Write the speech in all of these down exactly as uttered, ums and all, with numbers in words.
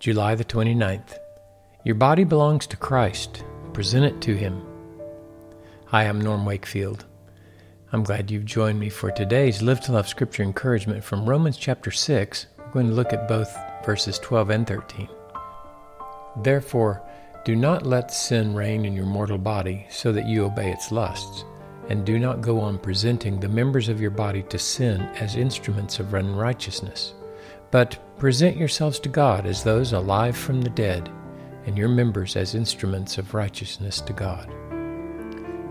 July the twenty-ninth. Your body belongs to Christ. Present it to Him. Hi, I'm Norm Wakefield. I'm glad you've joined me for today's Live to Love Scripture Encouragement from Romans chapter six. We're going to look at both verses twelve and thirteen. Therefore, do not let sin reign in your mortal body so that you obey its lusts, and do not go on presenting the members of your body to sin as instruments of unrighteousness, but present yourselves to God as those alive from the dead, and your members as instruments of righteousness to God.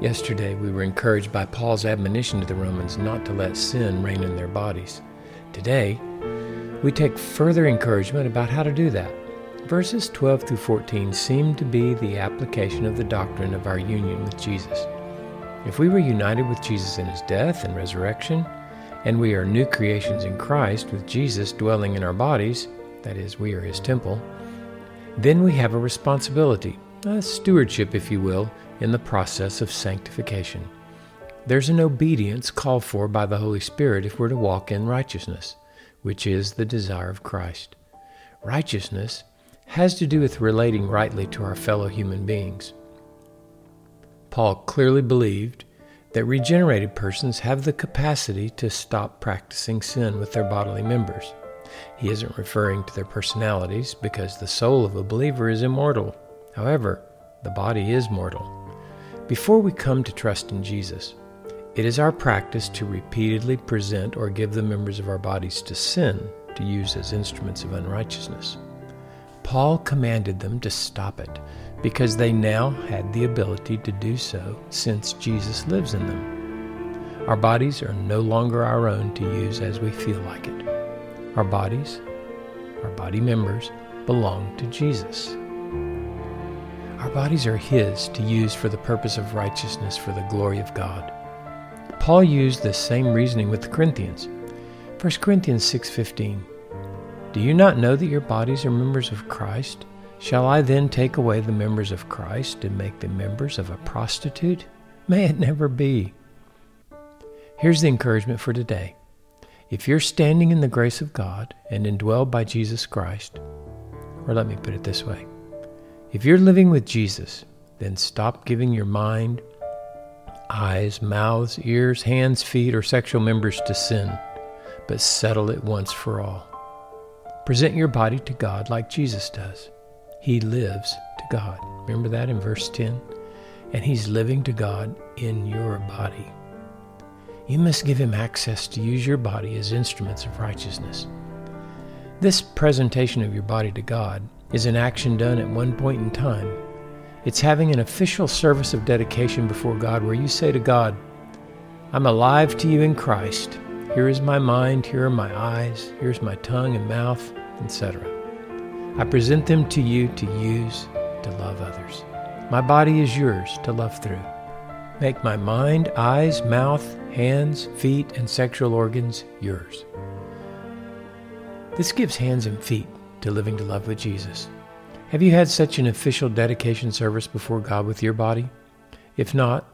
Yesterday, we were encouraged by Paul's admonition to the Romans not to let sin reign in their bodies. Today, we take further encouragement about how to do that. Verses twelve through fourteen seem to be the application of the doctrine of our union with Jesus. If we were united with Jesus in His death and resurrection, and we are new creations in Christ with Jesus dwelling in our bodies, that is, we are His temple, then we have a responsibility, a stewardship, if you will, in the process of sanctification. There's an obedience called for by the Holy Spirit if we're to walk in righteousness, which is the desire of Christ. Righteousness has to do with relating rightly to our fellow human beings. Paul clearly believed that regenerated persons have the capacity to stop practicing sin with their bodily members. He isn't referring to their personalities because the soul of a believer is immortal. However, the body is mortal. Before we come to trust in Jesus, it is our practice to repeatedly present or give the members of our bodies to sin to use as instruments of unrighteousness. Paul commanded them to stop it because they now had the ability to do so since Jesus lives in them. Our bodies are no longer our own to use as we feel like it. Our bodies, our body members, belong to Jesus. Our bodies are His to use for the purpose of righteousness for the glory of God. Paul used the same reasoning with the Corinthians. First Corinthians six fifteen, do you not know that your bodies are members of Christ? Shall I then take away the members of Christ and make them members of a prostitute? May it never be. Here's the encouragement for today. If you're standing in the grace of God and indwelled by Jesus Christ, or let me put it this way, if you're living with Jesus, then stop giving your mind, eyes, mouths, ears, hands, feet, or sexual members to sin, but settle it once for all. Present your body to God like Jesus does. He lives to God. Remember that in verse ten? And He's living to God in your body. You must give Him access to use your body as instruments of righteousness. This presentation of your body to God is an action done at one point in time. It's having an official service of dedication before God where you say to God, I'm alive to you in Christ. Here is my mind, here are my eyes, here's my tongue and mouth, et cetera. I present them to you to use to love others. My body is yours to love through. Make my mind, eyes, mouth, hands, feet, and sexual organs yours. This gives hands and feet to living to love with Jesus. Have you had such an official dedication service before God with your body? If not,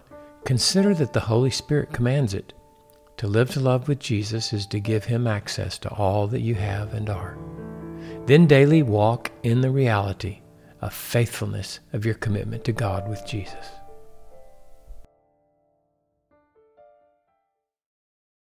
consider that the Holy Spirit commands it. To live to love with Jesus is to give Him access to all that you have and are. Then daily walk in the reality of faithfulness of your commitment to God with Jesus.